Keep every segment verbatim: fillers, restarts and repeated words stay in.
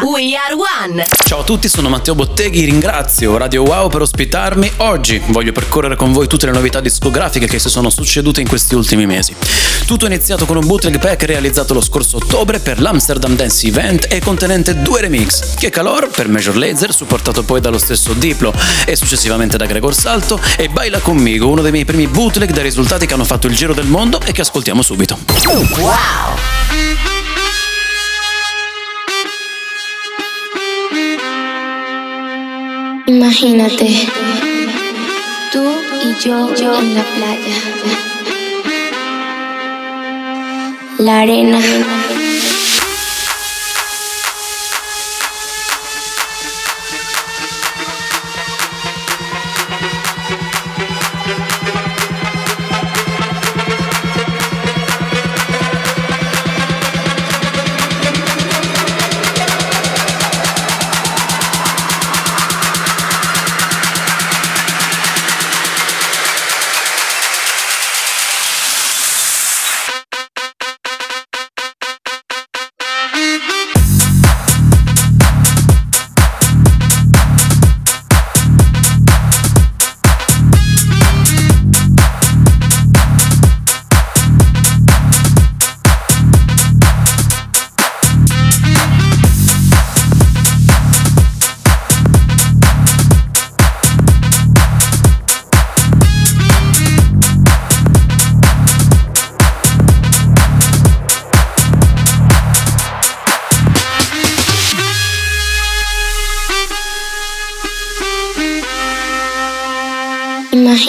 a We Are One. Ciao a tutti, sono Matteo Botteghi, ringrazio Radio Wow per ospitarmi oggi. Voglio percorrere con voi tutte le novità discografiche che si sono succedute in questi ultimi mesi. Tutto è iniziato con un bootleg pack realizzato lo scorso ottobre per l'Amsterdam Dance Event e contenente due remix: Che Calor per Major Lazer, supportato poi dallo stesso Diplo e successivamente da Gregor Salto, e Baila Conmigo, uno dei miei primi bootleg dai risultati che hanno fatto il giro del mondo e che ascoltiamo subito. Wow! Imagínate, tú y yo, yo en la playa, la arena,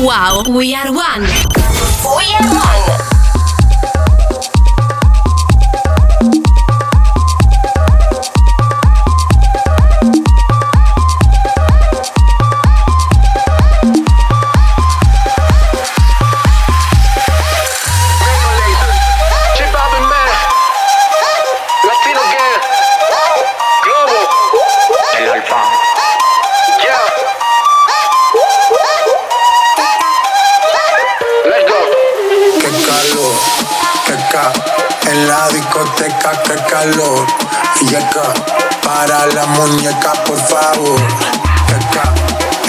Wow, we are one. We are one. Qué calor, y acá, para la muñeca, por favor. Acá,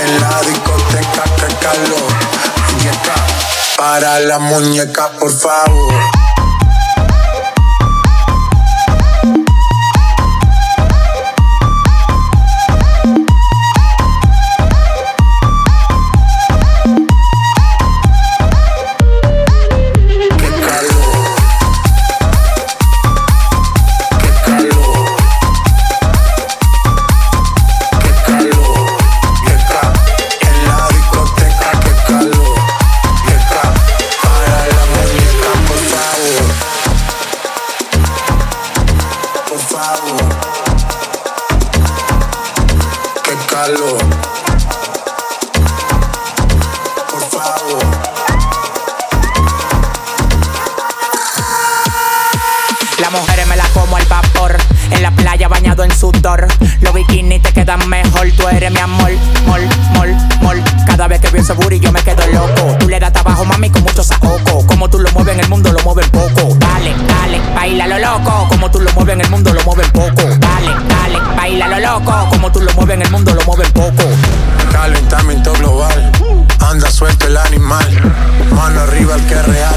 en la discoteca, qué calor, y acá, para la muñeca, por favor. Para la muñeca. doctor. Los bikinis te quedan mejor. Tú eres mi amor, mol, mol, mol. Cada vez que veo ese booty yo me quedo loco. Tú le das trabajo, mami, con mucho saoco. Como tú lo mueves en el mundo, lo mueves poco. Dale, dale, baila lo loco. Como tú lo mueves en el mundo, lo mueves poco. Dale, dale, baila lo loco. Como tú lo mueves en el mundo, lo mueves poco. Calentamiento global. Anda suelto el animal. Mano arriba el que es real.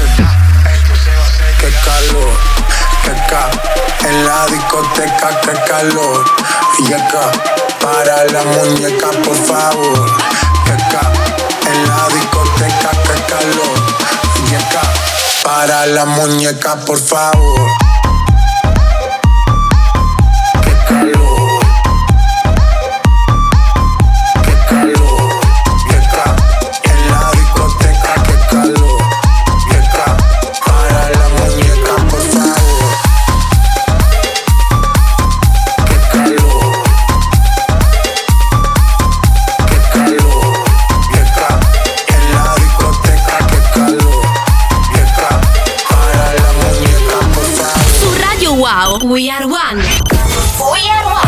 Qué calor, qué calor, en la discoteca, qué calor, y acá, para la muñeca, por favor, qué calor, en la discoteca, qué calor, y acá, para la muñeca, por favor. We are one. We are one.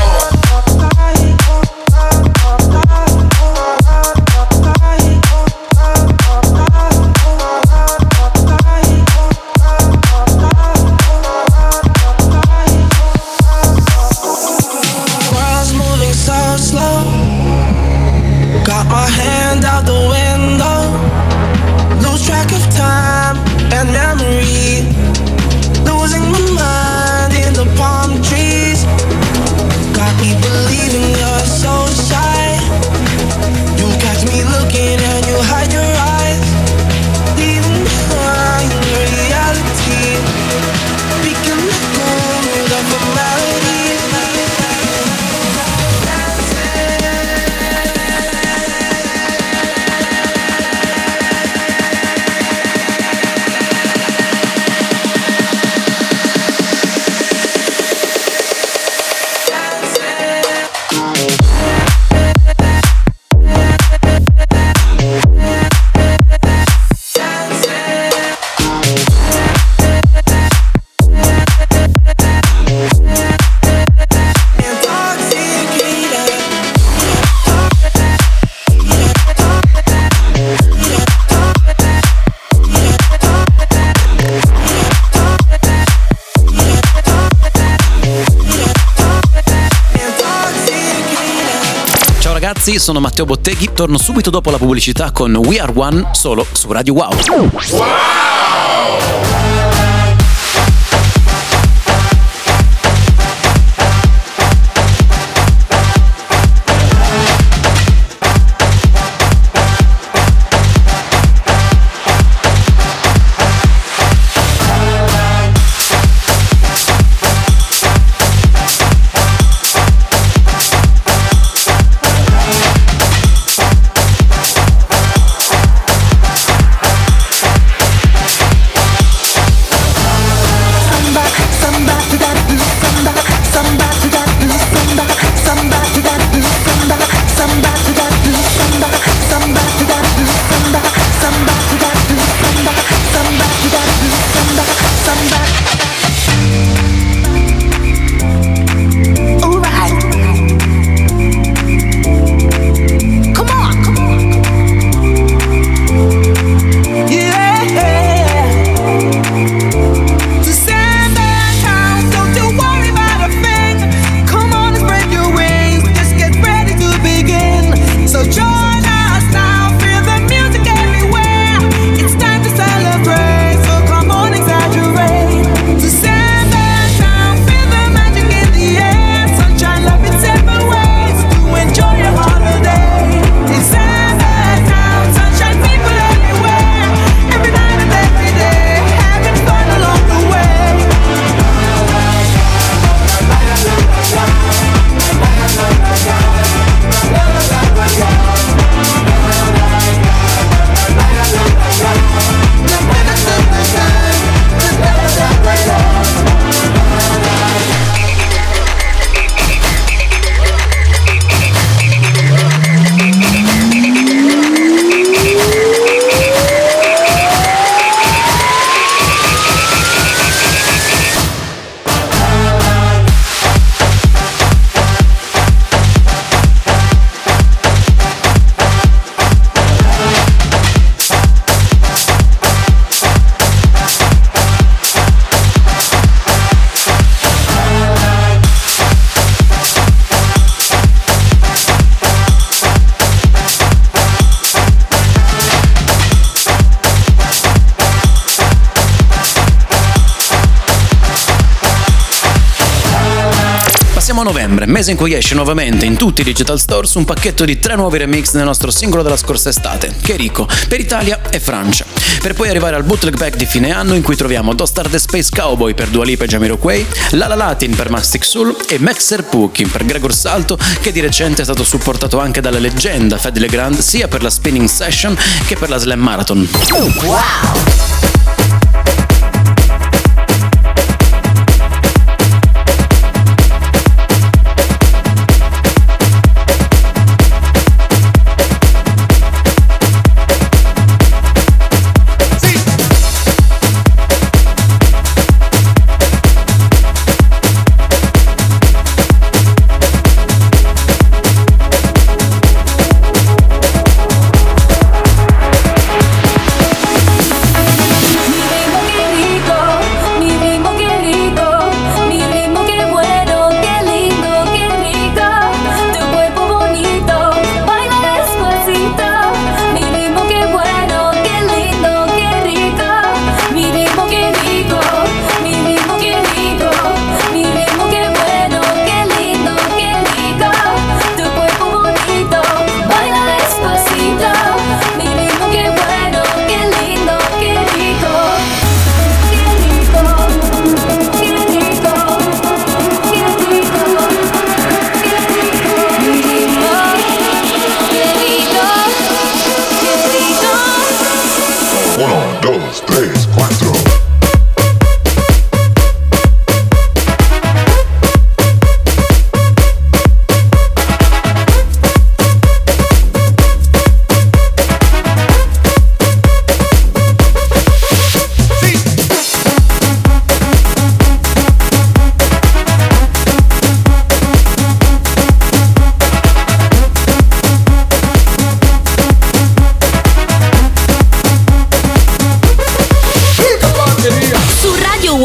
Ragazzi, sono Matteo Botteghi, torno subito dopo la pubblicità con We Are One, solo su Radio Wow. Wow! Siamo a novembre, mese in cui esce nuovamente in tutti i digital stores un pacchetto di tre nuovi remix del nostro singolo della scorsa estate, che è ricco, per Italia e Francia, per poi arrivare al bootleg pack di fine anno in cui troviamo Dostar the Space Cowboy per Dua Lipa e Jamiroquai, La La Latin per Mastic Soul e Maxer Pookie per Gregor Salto, che di recente è stato supportato anche dalla leggenda Fedde Le Grand sia per la Spinning Session che per la Slam Marathon. Wow!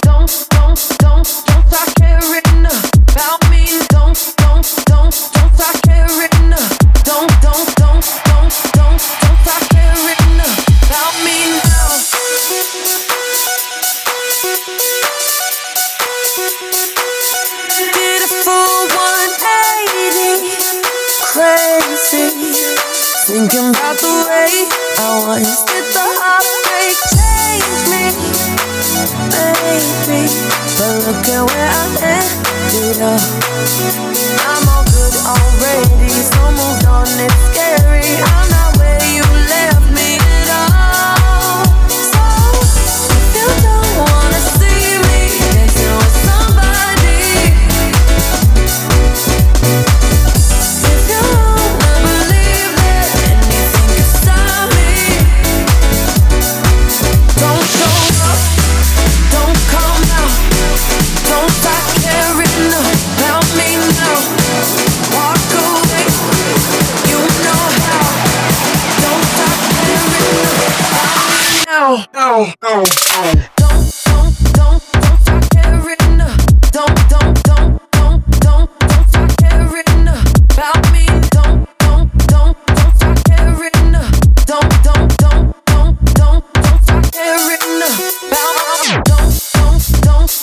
don't, don't, don't, don't I care enough about me. Don't, don't, don't, don't I care enough. Don't, don't, don't, don't, don't, don't I care enough about me now. Did a full one eighty, crazy. Thinking about the way I once did the heartbreak. Change me, maybe, but look at where I ended up. I'm all good already, so moved on, it's scary. I'm not where you left me at all. So, if you don't wanna see me dancing with somebody, if you wanna believe that no, no, no, no. Don't stop.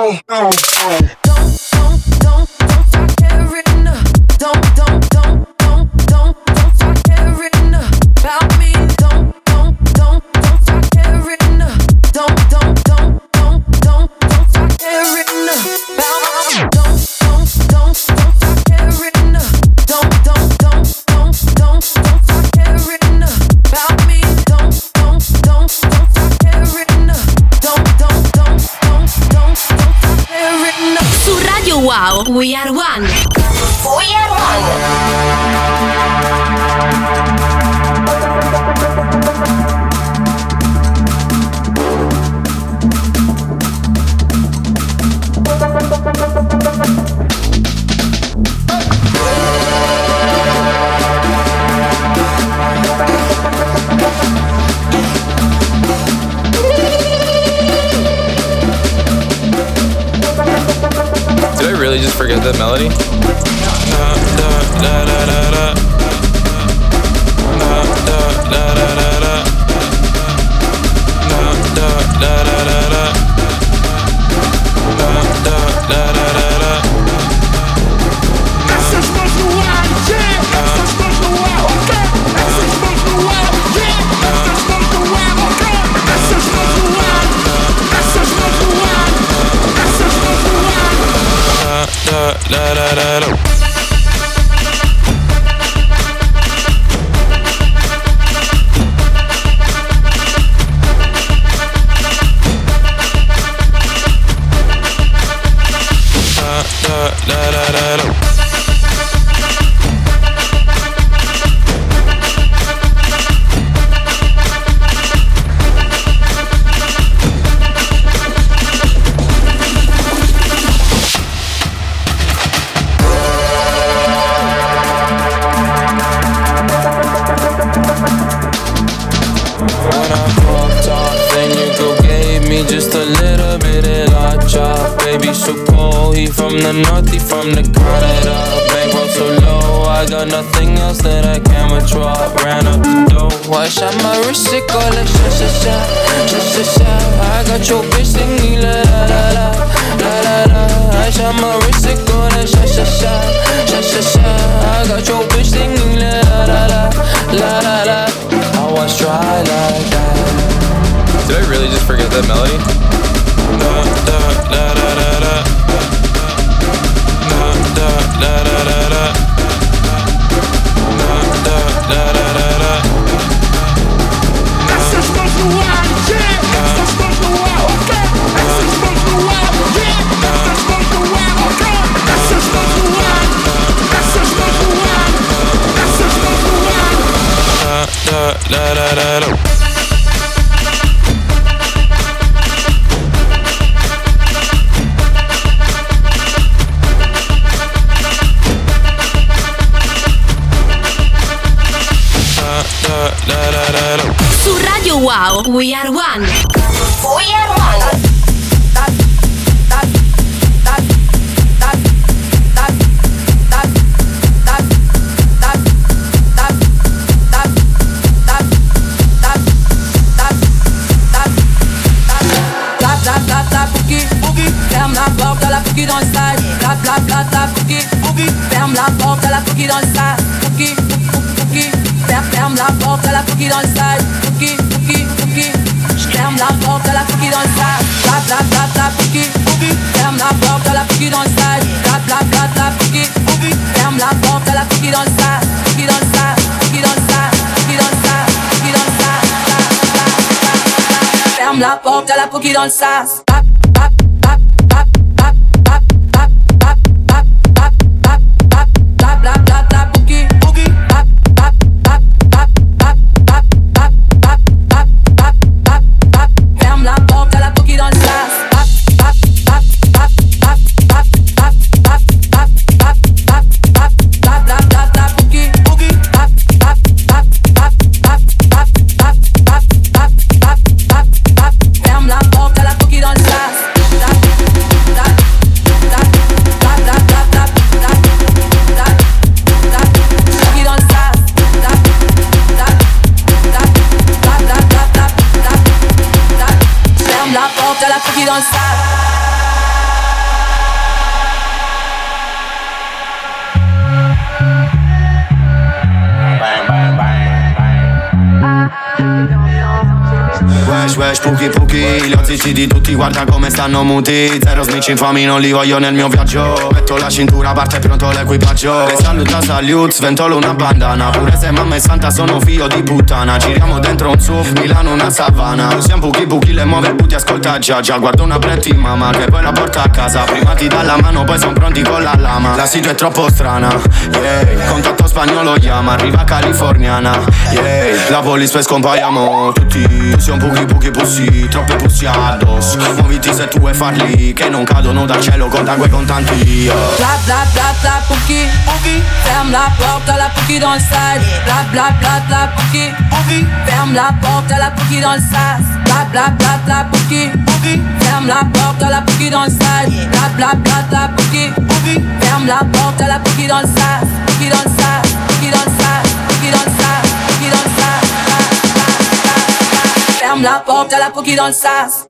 La porte à la fille dans le sac. Wesh wesh pucchi pucchi, gli ozici di tutti guarda come stanno muti. Zero snitch infami non li voglio nel mio viaggio. Metto la cintura, parte pronto l'equipaggio. Le saluta salut, sventolo una bandana. Pure se mamma è santa sono figlio di puttana. Giriamo dentro un suf, Milano una savana. Usiamo buchi buchi, le muove butti, ascolta già già. Guardo una pretti mamma che poi la porta a casa. Prima ti dà la mano, poi son pronti con la lama. La sigla è troppo strana, yeah. Contatto spagnolo chiama, arriva californiana, yeah. La polis poi scompaiamo tutti. Un pochi pochi pussi, troppe pussi addosso. Muoviti se tu vuoi farli, che non cadono dal cielo con tangue con tanti. Bla bla bla bla pochi pochi, ferme la porte à la pochi dans le sas. Bla bla bla bla pochi pochi, ferme la porte à la pochi dans le sas. Bla bla bla bla pochi pochi, ferme la porte à la pochi dans le sas. Bla bla bla bla pochi pochi, ferme la porte à la pochi dans le sas. Pochi dans le sas, pochi dans le sas, pochi dans le sas, pochi dans le sas. Ferme la porte à la poquille dans le sas.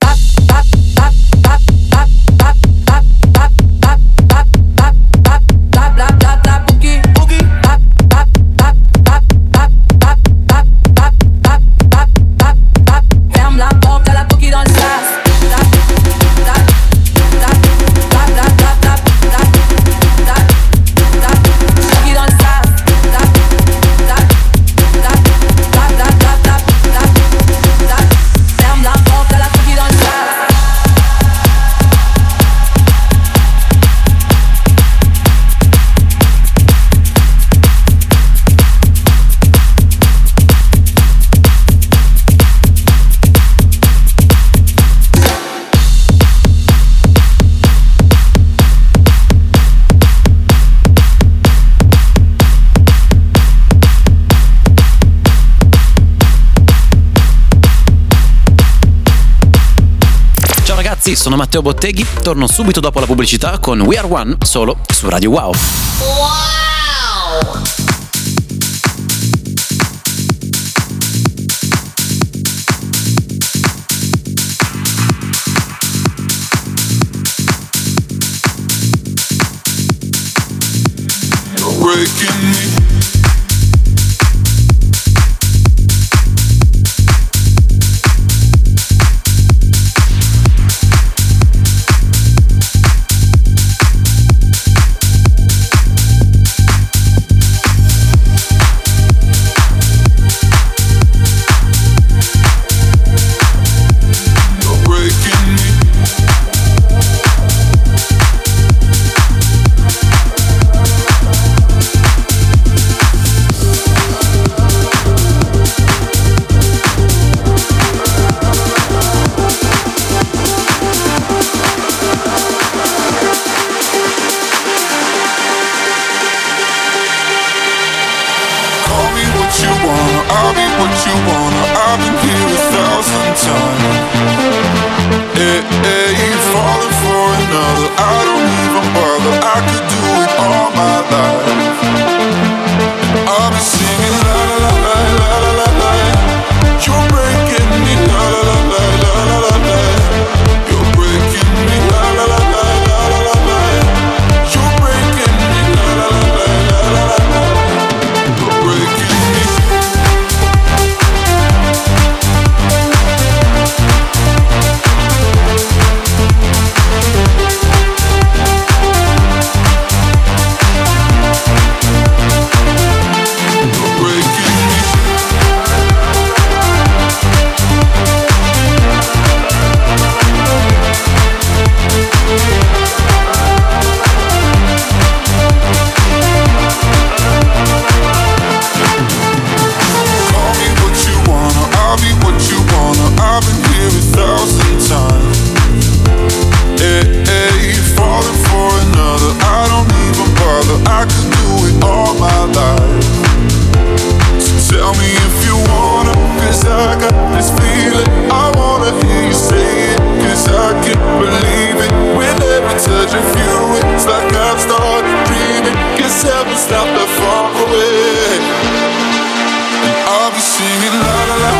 Sì, sono Matteo Botteghi, torno subito dopo la pubblicità con We Are One, solo su Radio Wow. Wow! I've been singing la la la.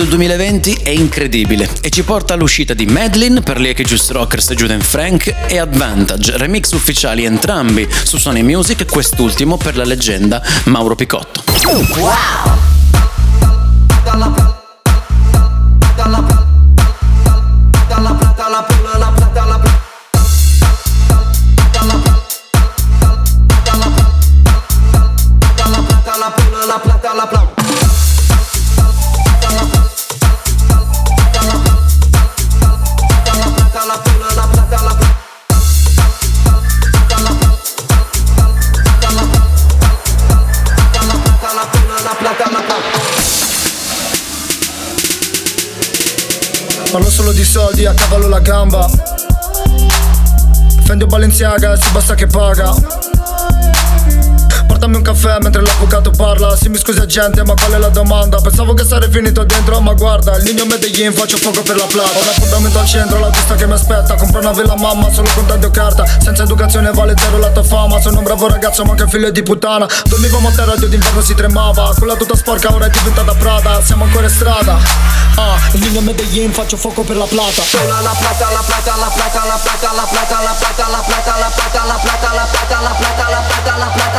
del duemilaventi è incredibile e ci porta all'uscita di Madeline per Leaky Juice Rockers e Juden Frank e Advantage, remix ufficiali entrambi su Sony Music, quest'ultimo per la leggenda Mauro Picotto. Wow! Parlo solo di soldi, a cavallo la gamba. Fendo Balenciaga, se basta che paga. Portami un caffè mentre l'avvocato parla. Se mi scusi agente, ma qual è la domanda? Pensavo che sarei finito dentro, ma guarda, il Nino Medellin, faccio fuoco per la plata. Ho un appuntamento al centro, la testa che mi aspetta. Compro una villa mamma, solo con tanto carta. Senza educazione vale zero la tua fama. Sono un bravo ragazzo, ma che figlio di puttana. Dormivamo a terra, Dio d'inverno si tremava. Con la tuta sporca, ora è diventata Prada. Siamo ancora in strada. Ah, il Nino Medellin, faccio fuoco per la plata. Sola la plata, la plata, la plata, la plata, la plata, la plata, la plata, la plata, la plata, la plata, la plata, la plata, la plata, la plata, la plata, la plata, la plata, la plata, la plata.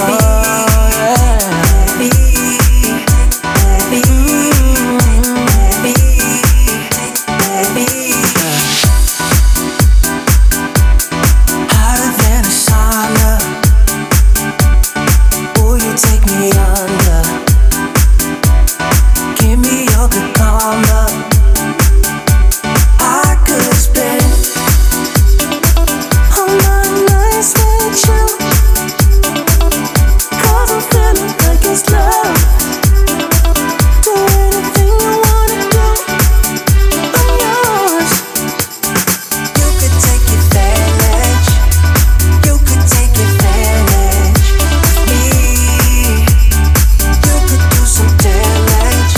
oh yeah. Be, be, be, be. Hotter than a sauna. Oh, you take me under. Give me your good karma. I could spend all my nights with you, 'cause I'm feeling like it's love. Do anything you wanna do, I'm yours. You could take advantage. You could take advantage of me. You could do some damage.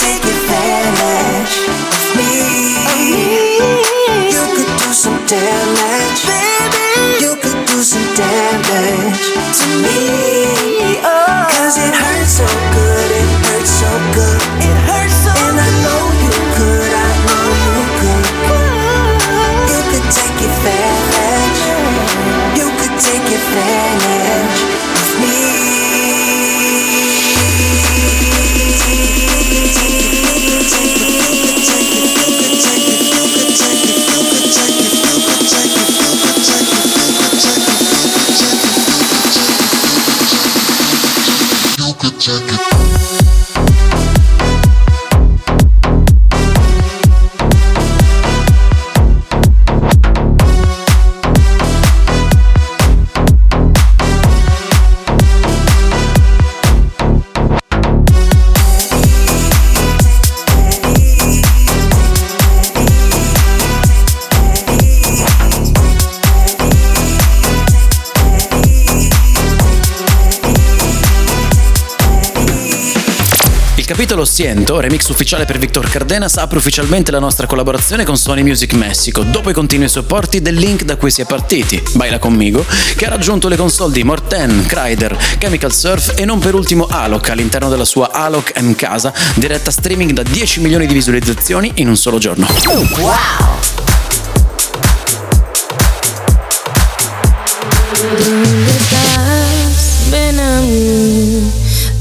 Take advantage of me. Lo Siento, remix ufficiale per Victor Cardenas, apre ufficialmente la nostra collaborazione con Sony Music Messico, dopo i continui supporti del link da cui si è partiti, Baila Conmigo, che ha raggiunto le console di Morten, Crider, Chemical Surf e non per ultimo Alok all'interno della sua Alok en Casa, diretta streaming da dieci milioni di visualizzazioni in un solo giorno. Wow!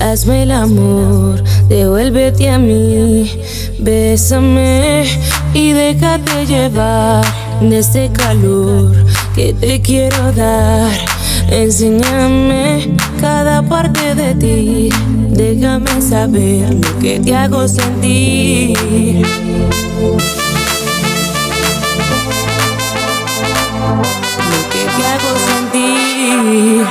Hazme el amor, devuélvete a mí, bésame y déjate llevar de este calor que te quiero dar. Enséñame cada parte de ti, déjame saber lo que te hago sentir. Lo que te hago sentir.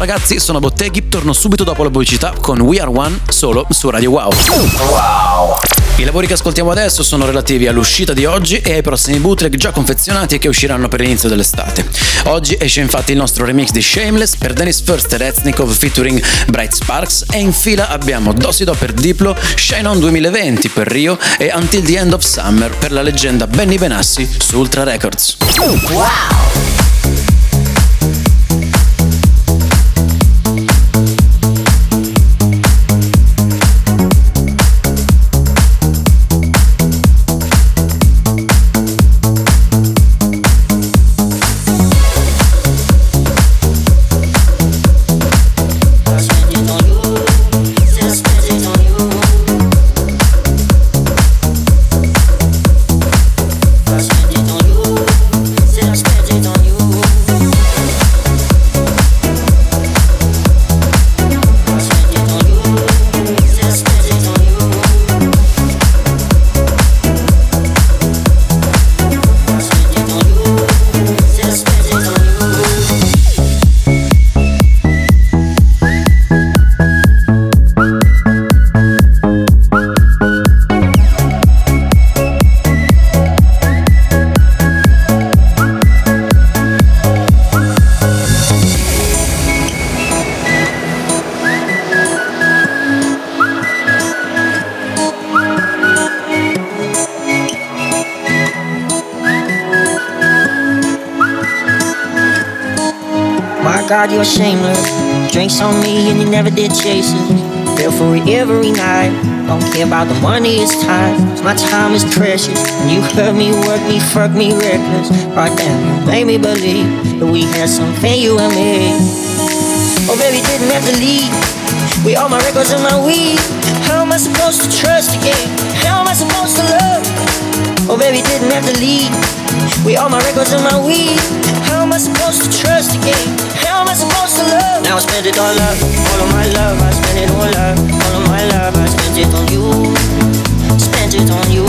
Ragazzi, sono Botteghi, torno subito dopo la pubblicità con We Are One solo su Radio Wow. Wow. I lavori che ascoltiamo adesso sono relativi all'uscita di oggi e ai prossimi bootleg già confezionati e che usciranno per l'inizio dell'estate. Oggi esce infatti il nostro remix di Shameless per Dennis First ed Etnikov featuring Bright Sparks e in fila abbiamo Dosido per Diplo, Shine On duemilaventi per Rio e Until the End of Summer per la leggenda Benny Benassi su Ultra Records. Wow. God, you're shameless. Drinks on me and you never did chase it. Feel for it every night. Don't care about the money, it's time. My time is precious. You hurt me, work me, fuck me reckless. Right now, you made me believe that we had something, you and me. Oh baby, didn't have to leave. With all my records and my weed. How am I supposed to trust again? How am I supposed to love? Oh baby, didn't have to leave. With all my records and my weed. How am I supposed to trust again? How am I supposed to love? Now I spend it on love, all of my love. I spend it on love, all of my love. I spend it on you, spend it on you.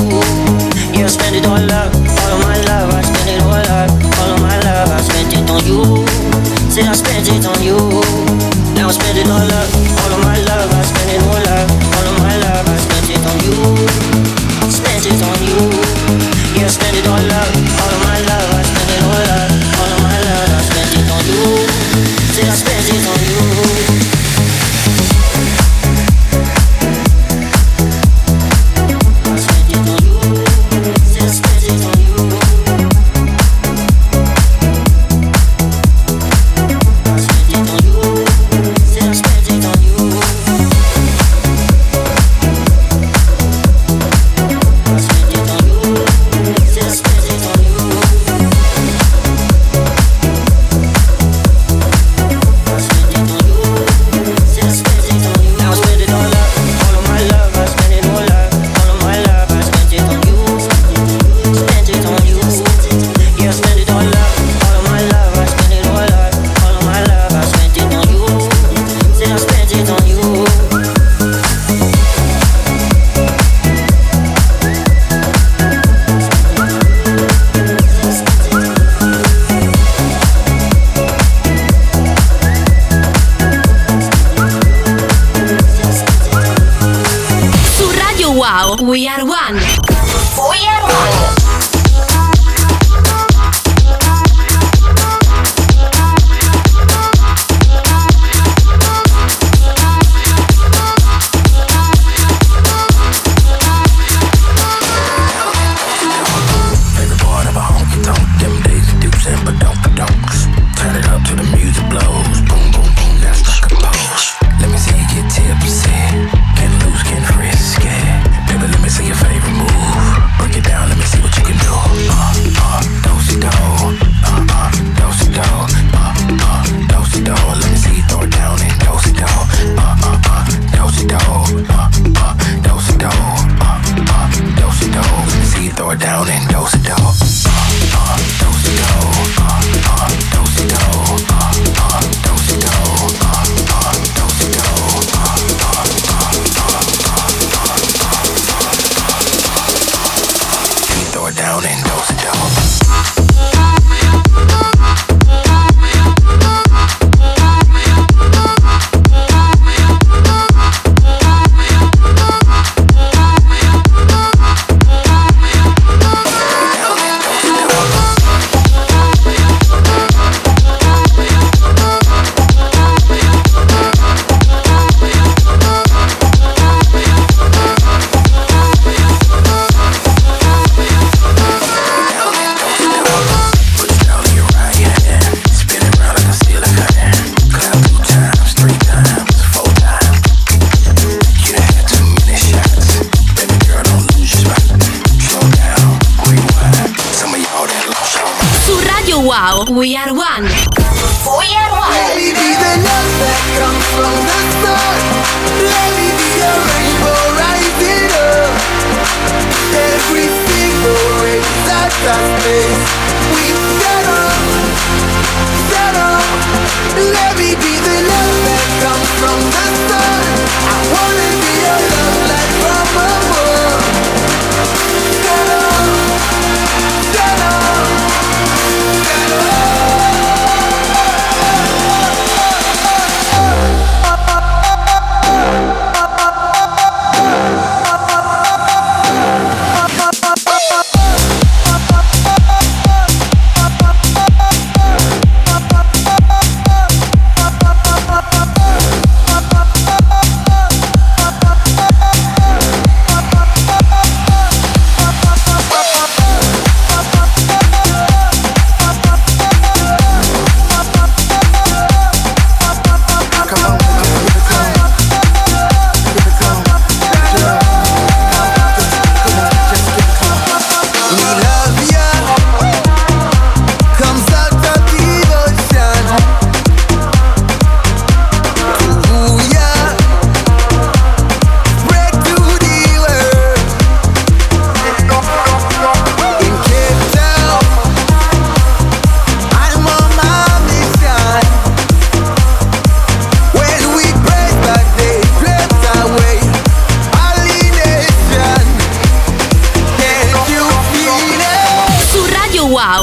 Yeah, I spend it on love, all of my love. I spend it on love, all of my love. I spend it on you, said I spend it on you. Now I spend it on love, all of my love. I spend it on love, all of my love. I spend it on you, spend it on you. Yeah, I spend it on love, all of my love. I spend it on love, all of my love. I spend it on you, said I spend it on you. Oh,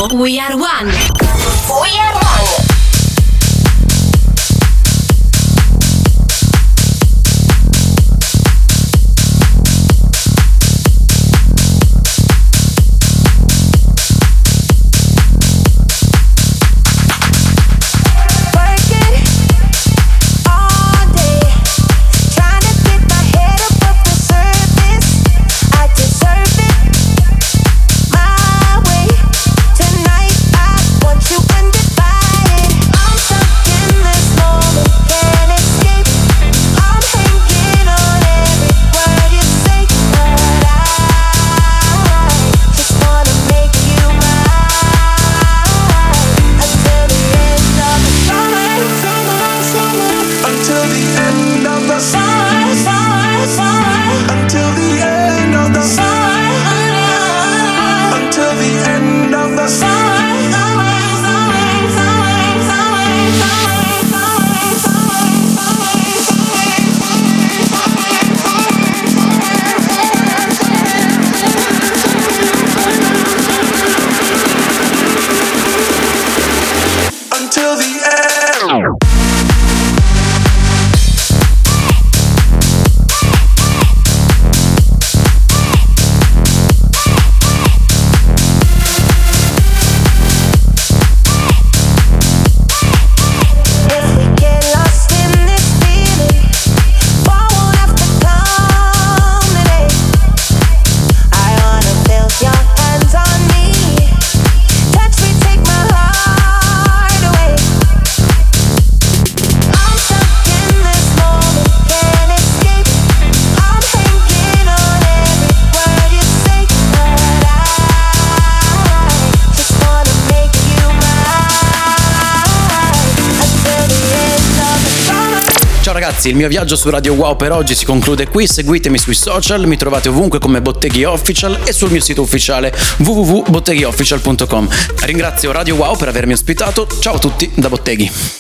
Wow, we are one. We are one. Il mio viaggio su Radio Wow per oggi si conclude qui. Seguitemi sui social, mi trovate ovunque come Botteghi Official e sul mio sito ufficiale w w w punto botteghiofficial punto com. Ringrazio Radio Wow per avermi ospitato. Ciao a tutti da Botteghi.